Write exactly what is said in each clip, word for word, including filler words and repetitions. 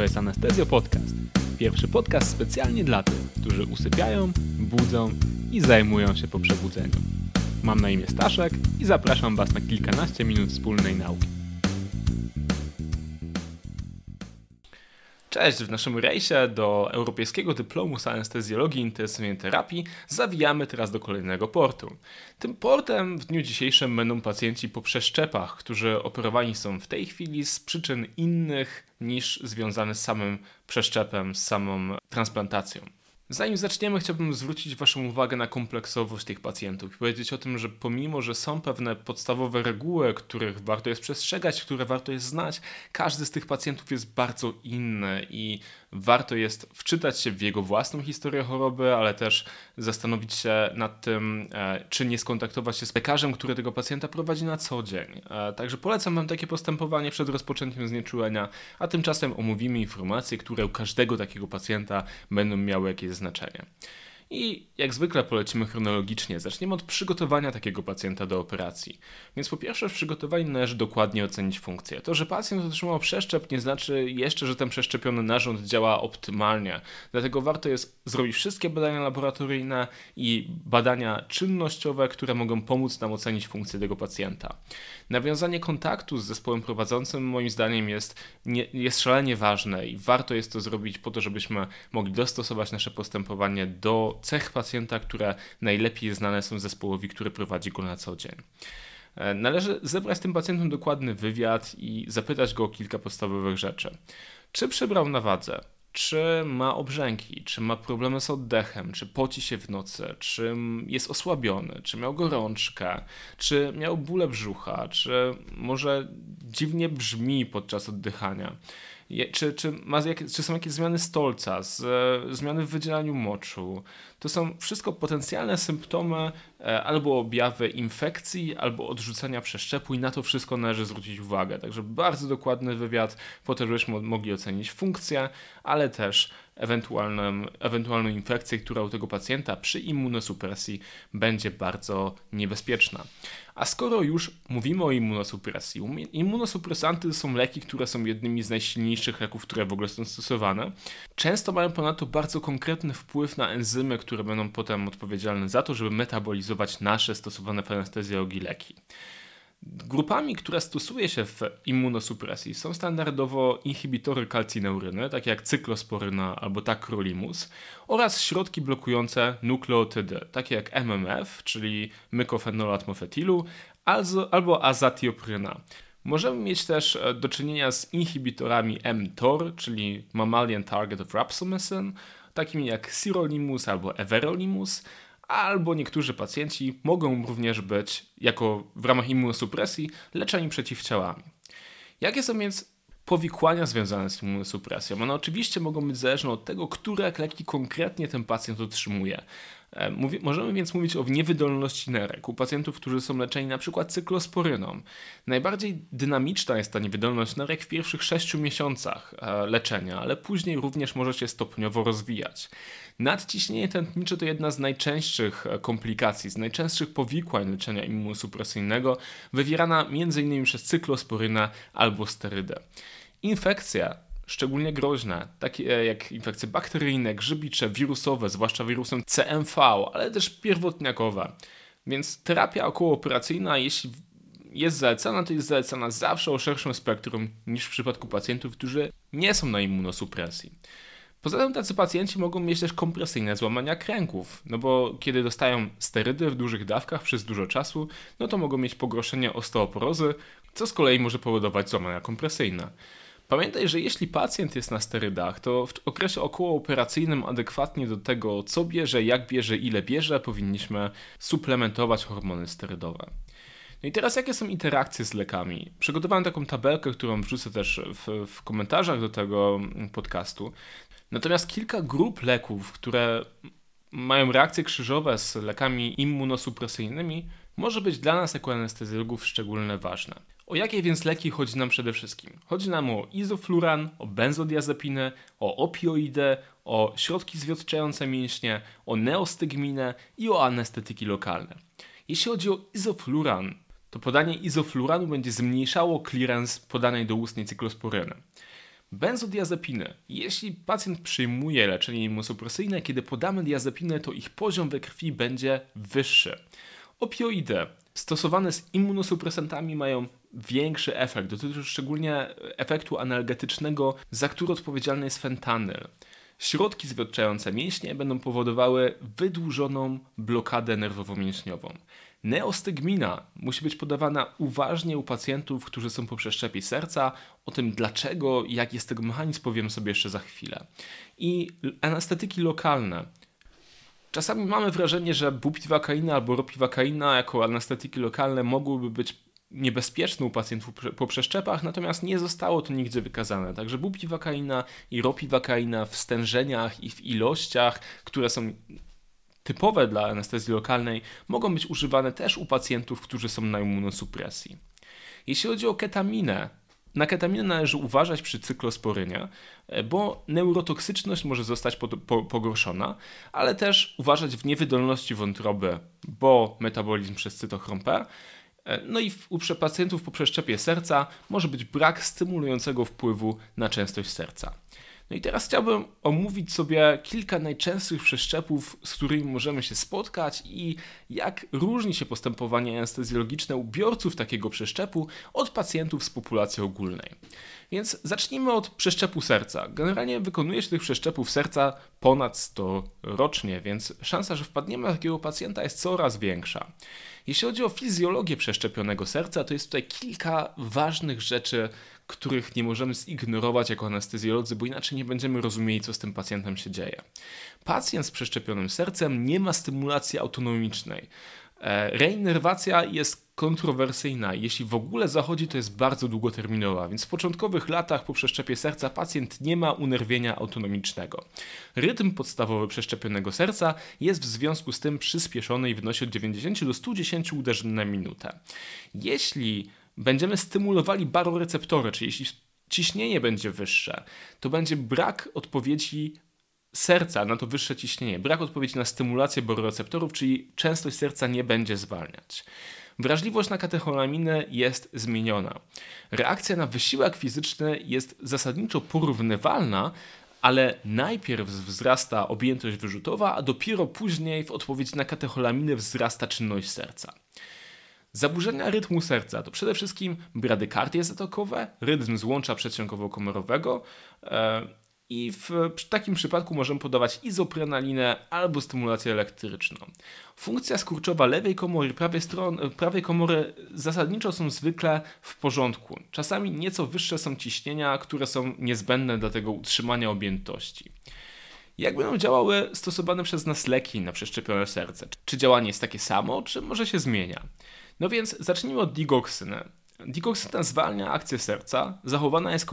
To jest Anestezjo Podcast. Pierwszy podcast specjalnie dla tych, którzy usypiają, budzą i zajmują się po przebudzeniu. Mam na imię Staszek i zapraszam Was na kilkanaście minut wspólnej nauki. Cześć, w naszym rejsie do Europejskiego Dyplomu z Anestezjologii i Intensywnej Terapii zawijamy teraz do kolejnego portu. Tym portem w dniu dzisiejszym będą pacjenci po przeszczepach, którzy operowani są w tej chwili z przyczyn innych niż związane z samym przeszczepem, z samą transplantacją. Zanim zaczniemy, chciałbym zwrócić Waszą uwagę na kompleksowość tych pacjentów i powiedzieć o tym, że pomimo, że są pewne podstawowe reguły, których warto jest przestrzegać, które warto jest znać, każdy z tych pacjentów jest bardzo inny i warto jest wczytać się w jego własną historię choroby, ale też zastanowić się nad tym, czy nie skontaktować się z lekarzem, który tego pacjenta prowadzi na co dzień. Także polecam Wam takie postępowanie przed rozpoczęciem znieczulenia, a tymczasem omówimy informacje, które u każdego takiego pacjenta będą miały jakieś znaczenie. I jak zwykle polecimy chronologicznie. Zaczniemy od przygotowania takiego pacjenta do operacji. Więc po pierwsze w przygotowaniu należy dokładnie ocenić funkcję. To, że pacjent otrzymał przeszczep, nie znaczy jeszcze, że ten przeszczepiony narząd działa optymalnie. Dlatego warto jest zrobić wszystkie badania laboratoryjne i badania czynnościowe, które mogą pomóc nam ocenić funkcję tego pacjenta. Nawiązanie kontaktu z zespołem prowadzącym moim zdaniem jest, nie, jest szalenie ważne i warto jest to zrobić po to, żebyśmy mogli dostosować nasze postępowanie do cech pacjenta, które najlepiej znane są zespołowi, który prowadzi go na co dzień. Należy zebrać z tym pacjentem dokładny wywiad i zapytać go o kilka podstawowych rzeczy. Czy przybrał na wadze? Czy ma obrzęki? Czy ma problemy z oddechem? Czy poci się w nocy? Czy jest osłabiony? Czy miał gorączkę? Czy miał bóle brzucha? Czy może dziwnie brzmi podczas oddychania? Czy, czy, ma, czy są jakieś zmiany stolca, z, zmiany w wydzielaniu moczu. To są wszystko potencjalne symptomy albo objawy infekcji, albo odrzucenia przeszczepu i na to wszystko należy zwrócić uwagę. Także bardzo dokładny wywiad po to, żebyśmy mogli ocenić funkcję, ale też ewentualną, ewentualną infekcję, która u tego pacjenta przy immunosupresji będzie bardzo niebezpieczna. A skoro już mówimy o immunosupresji, immunosupresanty są leki, które są jednymi z najsilniejszych leków, które w ogóle są stosowane. Często mają ponadto bardzo konkretny wpływ na enzymy, które będą potem odpowiedzialne za to, żeby metabolizować nasze stosowane w anestezjologii leki. Grupami, które stosuje się w immunosupresji są standardowo inhibitory kalcineuryny, takie jak cyklosporyna albo tacrolimus oraz środki blokujące nukleotydy, takie jak M M F, czyli mykofenolat mofetilu albo azatiopryna. Możemy mieć też do czynienia z inhibitorami mTOR, czyli mammalian target of rapamycin, takimi jak sirolimus albo everolimus, albo niektórzy pacjenci mogą również być, jako w ramach immunosupresji, leczeni przeciwciałami. Jakie są więc powikłania związane z immunosupresją? One oczywiście mogą być zależne od tego, które leki konkretnie ten pacjent otrzymuje. Mówi, możemy więc mówić o niewydolności nerek u pacjentów, którzy są leczeni np. cyklosporyną. Najbardziej dynamiczna jest ta niewydolność nerek w pierwszych sześciu miesiącach leczenia, ale później również może się stopniowo rozwijać. Nadciśnienie tętnicze to jedna z najczęstszych komplikacji, z najczęstszych powikłań leczenia immunosupresyjnego, wywierana m.in. przez cyklosporynę albo sterydy. Infekcja, szczególnie groźne, takie jak infekcje bakteryjne, grzybicze, wirusowe, zwłaszcza wirusem C M V, ale też pierwotniakowe. Więc terapia okołooperacyjna, jeśli jest zalecana, to jest zalecana zawsze o szerszym spektrum niż w przypadku pacjentów, którzy nie są na immunosupresji. Poza tym tacy pacjenci mogą mieć też kompresyjne złamania kręgów, no bo kiedy dostają sterydy w dużych dawkach przez dużo czasu, no to mogą mieć pogorszenie osteoporozy, co z kolei może powodować złamania kompresyjne. Pamiętaj, że jeśli pacjent jest na sterydach, to w okresie okołooperacyjnym adekwatnie do tego, co bierze, jak bierze, ile bierze, powinniśmy suplementować hormony sterydowe. No i teraz jakie są interakcje z lekami? Przygotowałem taką tabelkę, którą wrzucę też w, w komentarzach do tego podcastu. Natomiast kilka grup leków, które mają reakcje krzyżowe z lekami immunosupresyjnymi, może być dla nas jako anestezjologów szczególnie ważne. O jakie więc leki chodzi nam przede wszystkim? Chodzi nam o izofluran, o benzodiazepinę, o opioidy, o środki zwiotczające mięśnie, o neostygminę i o anestetyki lokalne. Jeśli chodzi o izofluran, to podanie izofluranu będzie zmniejszało clearance podanej do ustnej cyklosporyny. Benzodiazepiny. Jeśli pacjent przyjmuje leczenie immunosupresyjne, kiedy podamy diazepiny, to ich poziom we krwi będzie wyższy. Opioidy stosowane z immunosupresantami mają większy efekt, dotyczy szczególnie efektu analgetycznego, za który odpowiedzialny jest fentanyl. Środki zwilżające mięśnie będą powodowały wydłużoną blokadę nerwowo-mięśniową. Neostygmina musi być podawana uważnie u pacjentów, którzy są po przeszczepie serca. O tym dlaczego i jaki jest tego mechanizm powiem sobie jeszcze za chwilę. I anestetyki lokalne. Czasami mamy wrażenie, że bupiwakaina albo ropiwakaina jako anestetyki lokalne mogłyby być niebezpieczne u pacjentów po przeszczepach, natomiast nie zostało to nigdzie wykazane. Także bupiwakaina i ropiwakaina w stężeniach i w ilościach, które są typowe dla anestezji lokalnej, mogą być używane też u pacjentów, którzy są na immunosupresji. Jeśli chodzi o ketaminę, na ketaminę należy uważać przy cyklosporynie, bo neurotoksyczność może zostać pogorszona, ale też uważać w niewydolności wątroby, bo metabolizm przez cytochrom P. No i u pacjentów po przeszczepie serca może być brak stymulującego wpływu na częstość serca. No i teraz chciałbym omówić sobie kilka najczęstszych przeszczepów, z którymi możemy się spotkać i jak różni się postępowanie anestezjologiczne u biorców takiego przeszczepu od pacjentów z populacji ogólnej. Więc zacznijmy od przeszczepu serca. Generalnie wykonuje się tych przeszczepów serca ponad sto rocznie, więc szansa, że wpadniemy na takiego pacjenta jest coraz większa. Jeśli chodzi o fizjologię przeszczepionego serca, to jest tutaj kilka ważnych rzeczy, których nie możemy zignorować jako anestezjolodzy, bo inaczej nie będziemy rozumieli, co z tym pacjentem się dzieje. Pacjent z przeszczepionym sercem nie ma stymulacji autonomicznej. Reinerwacja jest kontrowersyjna. Jeśli w ogóle zachodzi, to jest bardzo długoterminowa, więc w początkowych latach po przeszczepie serca pacjent nie ma unerwienia autonomicznego. Rytm podstawowy przeszczepionego serca jest w związku z tym przyspieszony i wynosi od dziewięćdziesiąt do stu dziesięciu uderzeń na minutę. Jeśli będziemy stymulowali baroreceptory, czyli jeśli ciśnienie będzie wyższe, to będzie brak odpowiedzi serca na to wyższe ciśnienie, brak odpowiedzi na stymulację baroreceptorów, czyli częstość serca nie będzie zwalniać. Wrażliwość na katecholaminy jest zmieniona. Reakcja na wysiłek fizyczny jest zasadniczo porównywalna, ale najpierw wzrasta objętość wyrzutowa, a dopiero później w odpowiedzi na katecholaminy wzrasta czynność serca. Zaburzenia rytmu serca to przede wszystkim bradykardie zatokowe, rytm złącza przedsionkowo-komorowego i w takim przypadku możemy podawać izoprenalinę albo stymulację elektryczną. Funkcja skurczowa lewej komory, prawej, strony, prawej komory zasadniczo są zwykle w porządku. Czasami nieco wyższe są ciśnienia, które są niezbędne dla tego utrzymania objętości. Jak będą działały stosowane przez nas leki na przeszczepione serce? Czy działanie jest takie samo, czy może się zmienia? No więc zacznijmy od digoksyny. Digoksyna zwalnia akcję serca, zachowana jest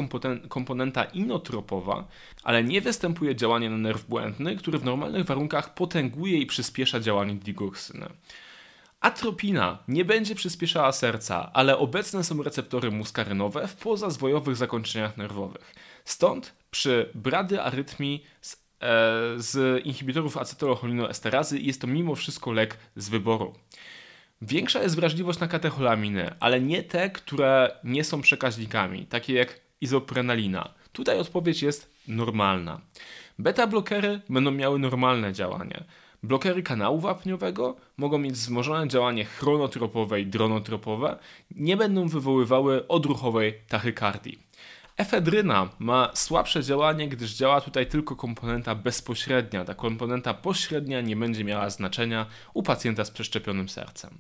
komponenta inotropowa, ale nie występuje działanie na nerw błędny, który w normalnych warunkach potęguje i przyspiesza działanie digoksyny. Atropina nie będzie przyspieszała serca, ale obecne są receptory muskarynowe w pozazwojowych zakończeniach nerwowych. Stąd przy bradyarytmii z z inhibitorów acetylcholinoesterazy jest to mimo wszystko lek z wyboru. Większa jest wrażliwość na katecholaminy, ale nie te, które nie są przekaźnikami, takie jak izoprenalina. Tutaj odpowiedź jest normalna. Beta-blokery będą miały normalne działanie. Blokery kanału wapniowego mogą mieć wzmożone działanie chronotropowe i dronotropowe, nie będą wywoływały odruchowej tachykardii. Efedryna ma słabsze działanie, gdyż działa tutaj tylko komponenta bezpośrednia. Ta komponenta pośrednia nie będzie miała znaczenia u pacjenta z przeszczepionym sercem.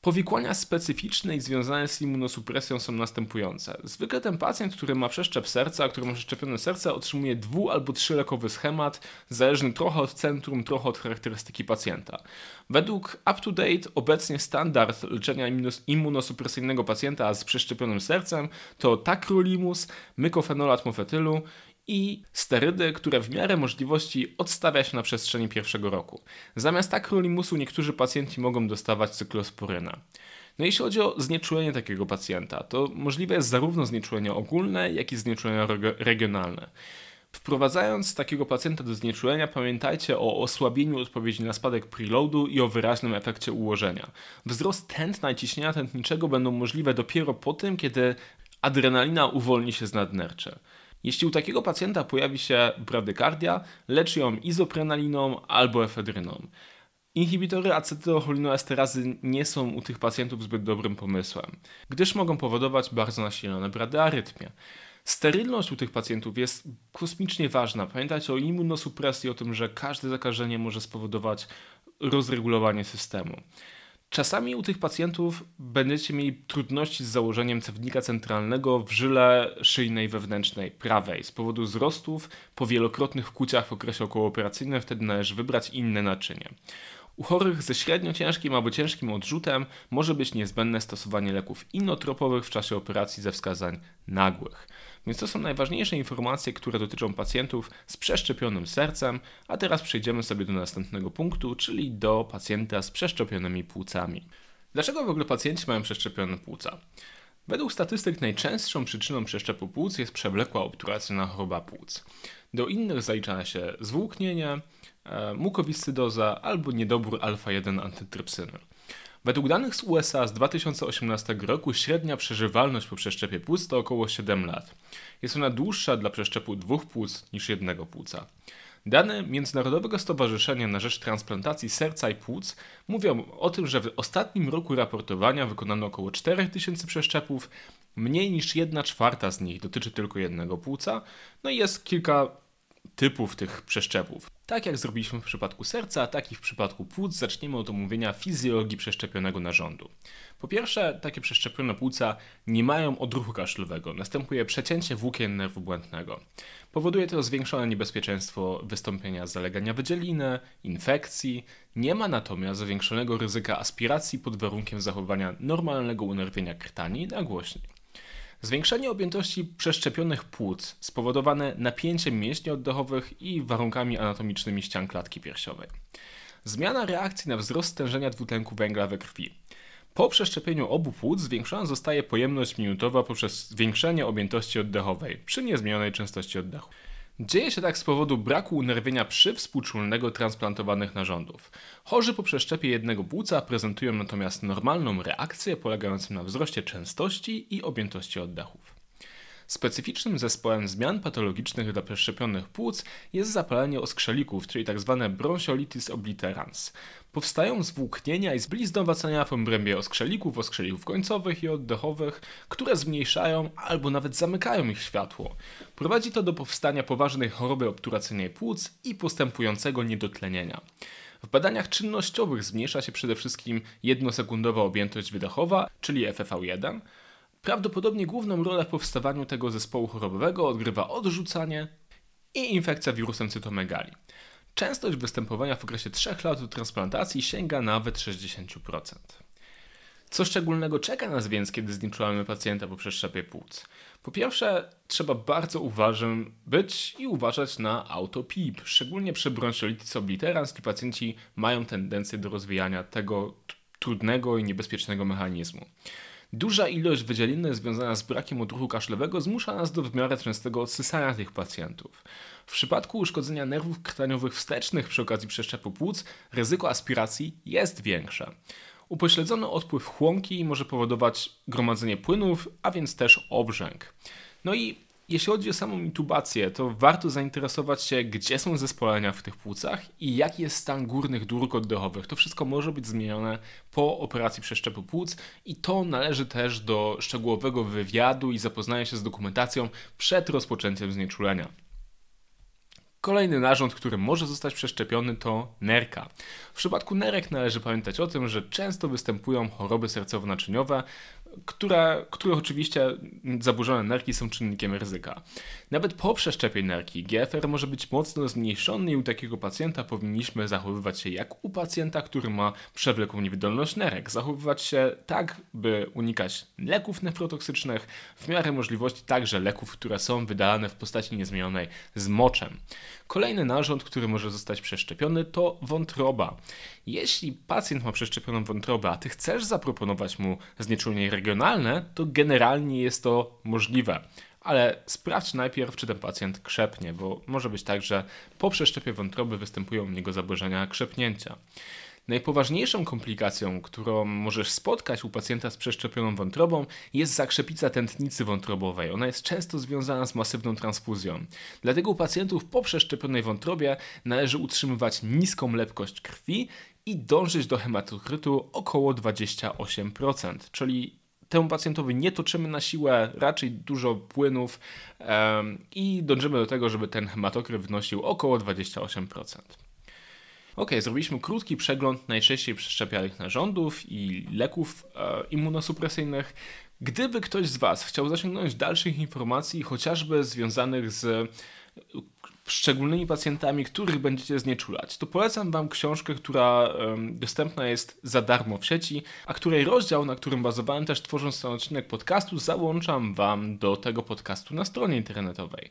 Powikłania specyficzne i związane z immunosupresją są następujące. Zwykle ten pacjent, który ma przeszczep serca, który ma przeszczepione serce, otrzymuje dwu- albo trzylekowy schemat, zależny trochę od centrum, trochę od charakterystyki pacjenta. Według UpToDate obecnie standard leczenia immunosupresyjnego pacjenta z przeszczepionym sercem to tacrolimus, mykofenolat mofetylu i sterydy, które w miarę możliwości odstawia się na przestrzeni pierwszego roku. Zamiast akrolimusu niektórzy pacjenci mogą dostawać cyklosporynę. No jeśli chodzi o znieczulenie takiego pacjenta, to możliwe jest zarówno znieczulenie ogólne, jak i znieczulenie regionalne. Wprowadzając takiego pacjenta do znieczulenia, pamiętajcie o osłabieniu odpowiedzi na spadek preloadu i o wyraźnym efekcie ułożenia. Wzrost tętna i ciśnienia tętniczego będą możliwe dopiero po tym, kiedy adrenalina uwolni się z nadnerczy. Jeśli u takiego pacjenta pojawi się bradykardia, leczy ją izoprenaliną albo efedryną. Inhibitory acetylcholinoesterazy nie są u tych pacjentów zbyt dobrym pomysłem, gdyż mogą powodować bardzo nasilone bradyarytmie. Sterylność u tych pacjentów jest kosmicznie ważna. Pamiętajcie o immunosupresji, o tym, że każde zakażenie może spowodować rozregulowanie systemu. Czasami u tych pacjentów będziecie mieli trudności z założeniem cewnika centralnego w żyle szyjnej wewnętrznej, prawej, z powodu wzrostów po wielokrotnych wkłuciach w okresie okołooperacyjnym, wtedy należy wybrać inne naczynie. U chorych ze średnio ciężkim albo ciężkim odrzutem może być niezbędne stosowanie leków inotropowych w czasie operacji ze wskazań nagłych. Więc to są najważniejsze informacje, które dotyczą pacjentów z przeszczepionym sercem, a teraz przejdziemy sobie do następnego punktu, czyli do pacjenta z przeszczepionymi płucami. Dlaczego w ogóle pacjenci mają przeszczepione płuca? Według statystyk najczęstszą przyczyną przeszczepu płuc jest przewlekła obturacyjna choroba płuc. Do innych zalicza się zwłóknienie, mukowiscydoza albo niedobór alfa jeden antytrypsyny. Według danych z U S A z dwa tysiące osiemnastego roku średnia przeżywalność po przeszczepie płuc to około siedem lat. Jest ona dłuższa dla przeszczepu dwóch płuc niż jednego płuca. Dane Międzynarodowego Stowarzyszenia na Rzecz Transplantacji Serca i Płuc mówią o tym, że w ostatnim roku raportowania wykonano około cztery tysiące przeszczepów, mniej niż jedna czwarta z nich dotyczy tylko jednego płuca, no i jest kilka typów tych przeszczepów. Tak jak zrobiliśmy w przypadku serca, tak i w przypadku płuc zaczniemy od omówienia fizjologii przeszczepionego narządu. Po pierwsze, takie przeszczepione płuca nie mają odruchu kaszlowego, następuje przecięcie włókien nerwu błędnego. Powoduje to zwiększone niebezpieczeństwo wystąpienia zalegania wydzieliny, infekcji, nie ma natomiast zwiększonego ryzyka aspiracji pod warunkiem zachowania normalnego unerwienia krtani i nagłośni. Zwiększenie objętości przeszczepionych płuc spowodowane napięciem mięśni oddechowych i warunkami anatomicznymi ścian klatki piersiowej. Zmiana reakcji na wzrost stężenia dwutlenku węgla we krwi. Po przeszczepieniu obu płuc zwiększona zostaje pojemność minutowa poprzez zwiększenie objętości oddechowej przy niezmienionej częstości oddechu. Dzieje się tak z powodu braku unerwienia przywspółczulnego transplantowanych narządów. Chorzy po przeszczepie jednego płuca prezentują natomiast normalną reakcję polegającą na wzroście częstości i objętości oddechów. Specyficznym zespołem zmian patologicznych dla przeszczepionych płuc jest zapalenie oskrzelików, czyli tzw. bronchiolitis obliterans. Powstają zwłóknienia i zbliznowacenia w obrębie oskrzelików, oskrzelików końcowych i oddechowych, które zmniejszają albo nawet zamykają ich światło. Prowadzi to do powstania poważnej choroby obturacyjnej płuc i postępującego niedotlenienia. W badaniach czynnościowych zmniejsza się przede wszystkim jednosekundowa objętość wydechowa, czyli F E V jeden. Prawdopodobnie główną rolę w powstawaniu tego zespołu chorobowego odgrywa odrzucanie i infekcja wirusem cytomegali. Częstość występowania w okresie trzech lat od transplantacji sięga nawet sześćdziesiąt procent. Co szczególnego czeka nas więc, kiedy znieczulamy pacjenta po przeszczepie płuc? Po pierwsze, trzeba bardzo uważnym być i uważać na autopip, szczególnie przy bronchiolitis obliterans, gdy pacjenci mają tendencję do rozwijania tego trudnego i niebezpiecznego mechanizmu. Duża ilość wydzieliny związana z brakiem odruchu kaszlowego zmusza nas do w miarę częstego odsysania tych pacjentów. W przypadku uszkodzenia nerwów krtaniowych wstecznych przy okazji przeszczepu płuc ryzyko aspiracji jest większe. Upośledzony odpływ chłonki może powodować gromadzenie płynów, a więc też obrzęk. No i jeśli chodzi o samą intubację, to warto zainteresować się, gdzie są zespolenia w tych płucach i jaki jest stan górnych dróg oddechowych. To wszystko może być zmienione po operacji przeszczepu płuc i to należy też do szczegółowego wywiadu i zapoznania się z dokumentacją przed rozpoczęciem znieczulenia. Kolejny narząd, który może zostać przeszczepiony, to nerka. W przypadku nerek należy pamiętać o tym, że często występują choroby sercowo-naczyniowe, Które, które oczywiście zaburzone nerki są czynnikiem ryzyka. Nawet po przeszczepie nerki G F R może być mocno zmniejszony i u takiego pacjenta powinniśmy zachowywać się jak u pacjenta, który ma przewlekłą niewydolność nerek. Zachowywać się tak, by unikać leków nefrotoksycznych, w miarę możliwości także leków, które są wydalane w postaci niezmienionej z moczem. Kolejny narząd, który może zostać przeszczepiony, to wątroba. Jeśli pacjent ma przeszczepioną wątrobę, a ty chcesz zaproponować mu znieczulenie regionalne, to generalnie jest to możliwe. Ale sprawdź najpierw, czy ten pacjent krzepnie, bo może być tak, że po przeszczepie wątroby występują u niego zaburzenia krzepnięcia. Najpoważniejszą komplikacją, którą możesz spotkać u pacjenta z przeszczepioną wątrobą, jest zakrzepica tętnicy wątrobowej. Ona jest często związana z masywną transfuzją. Dlatego u pacjentów po przeszczepionej wątrobie należy utrzymywać niską lepkość krwi i dążyć do hematokrytu około dwadzieścia osiem procent, czyli temu pacjentowi nie toczymy na siłę, raczej dużo płynów yy, i dążymy do tego, żeby ten hematokryt wynosił około dwadzieścia osiem procent. Ok, zrobiliśmy krótki przegląd najczęściej przeszczepianych narządów i leków yy, immunosupresyjnych. Gdyby ktoś z Was chciał zasięgnąć dalszych informacji, chociażby związanych z yy, szczególnymi pacjentami, których będziecie znieczulać, to polecam Wam książkę, która dostępna jest za darmo w sieci, a której rozdział, na którym bazowałem też tworząc ten odcinek podcastu, załączam Wam do tego podcastu na stronie internetowej.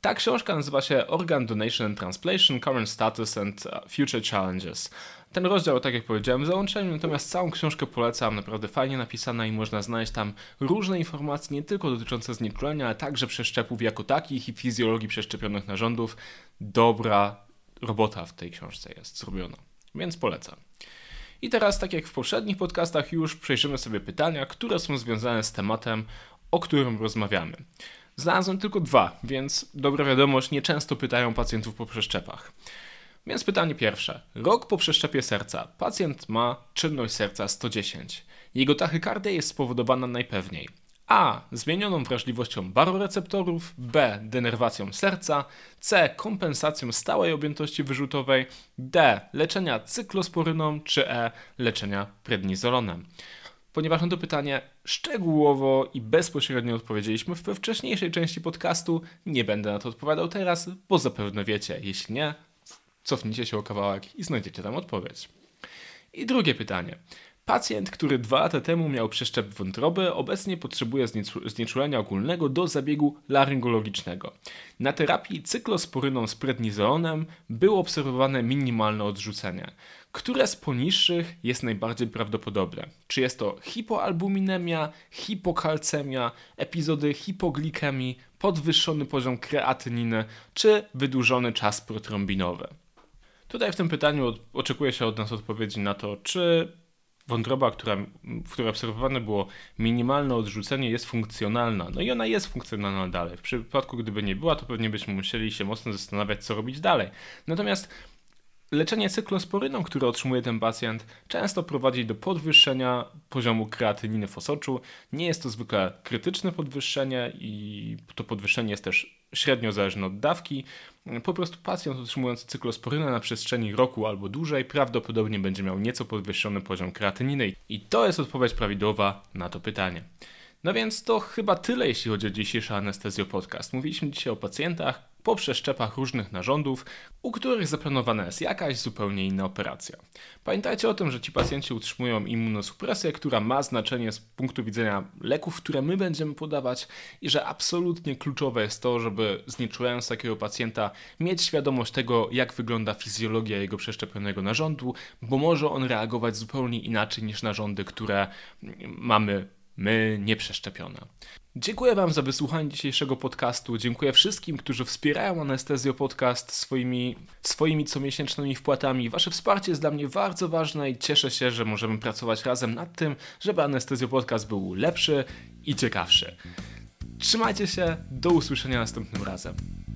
Ta książka nazywa się Organ Donation and Transplantation, Current Status and Future Challenges. Ten rozdział, tak jak powiedziałem, załączyłem, natomiast całą książkę polecam, naprawdę fajnie napisana i można znaleźć tam różne informacje, nie tylko dotyczące znieczulenia, ale także przeszczepów jako takich i fizjologii przeszczepionych narządów. Dobra robota w tej książce jest zrobiona, więc polecam. I teraz, tak jak w poprzednich podcastach, już przejrzymy sobie pytania, które są związane z tematem, o którym rozmawiamy. Znalazłem tylko dwa, więc dobra wiadomość, nieczęsto pytają pacjentów po przeszczepach. Więc pytanie pierwsze. Rok po przeszczepie serca. Pacjent ma czynność serca sto dziesięć. Jego tachykardia jest spowodowana najpewniej a. zmienioną wrażliwością baroreceptorów, b. denerwacją serca, c. kompensacją stałej objętości wyrzutowej, d. leczenia cyklosporyną, czy e. leczenia prednizolonem. Ponieważ na to pytanie szczegółowo i bezpośrednio odpowiedzieliśmy we wcześniejszej części podcastu, nie będę na to odpowiadał teraz, bo zapewne wiecie. Jeśli nie, cofnijcie się o kawałek i znajdziecie tam odpowiedź. I drugie pytanie. Pacjent, który dwa lata temu miał przeszczep wątroby, obecnie potrzebuje znieczulenia ogólnego do zabiegu laryngologicznego. Na terapii cyklosporyną z prednizolonem było obserwowane minimalne odrzucenie. Które z poniższych jest najbardziej prawdopodobne? Czy jest to hipoalbuminemia, hipokalcemia, epizody hipoglikemii, podwyższony poziom kreatyniny, czy wydłużony czas protrombinowy? Tutaj w tym pytaniu oczekuje się od nas odpowiedzi na to, czy wątroba, która, w której obserwowane było minimalne odrzucenie, jest funkcjonalna. No i ona jest funkcjonalna dalej. W przypadku, gdyby nie była, to pewnie byśmy musieli się mocno zastanawiać, co robić dalej. Natomiast leczenie cyklosporyną, które otrzymuje ten pacjent, często prowadzi do podwyższenia poziomu kreatyniny w osoczu. Nie jest to zwykle krytyczne podwyższenie i to podwyższenie jest też średnio zależne od dawki. Po prostu pacjent otrzymujący cyklosporynę na przestrzeni roku albo dłużej prawdopodobnie będzie miał nieco podwyższony poziom kreatyniny. I to jest odpowiedź prawidłowa na to pytanie. No więc to chyba tyle, jeśli chodzi o dzisiejszy Anestezjo Podcast. Mówiliśmy dzisiaj o pacjentach po przeszczepach różnych narządów, u których zaplanowana jest jakaś zupełnie inna operacja. Pamiętajcie o tym, że ci pacjenci utrzymują immunosupresję, która ma znaczenie z punktu widzenia leków, które my będziemy podawać i że absolutnie kluczowe jest to, żeby znieczulając takiego pacjenta mieć świadomość tego, jak wygląda fizjologia jego przeszczepionego narządu, bo może on reagować zupełnie inaczej niż narządy, które mamy my nieprzeszczepione. Dziękuję Wam za wysłuchanie dzisiejszego podcastu. Dziękuję wszystkim, którzy wspierają Anestezjo Podcast swoimi, swoimi comiesięcznymi wpłatami. Wasze wsparcie jest dla mnie bardzo ważne i cieszę się, że możemy pracować razem nad tym, żeby Anestezjo Podcast był lepszy i ciekawszy. Trzymajcie się, do usłyszenia następnym razem.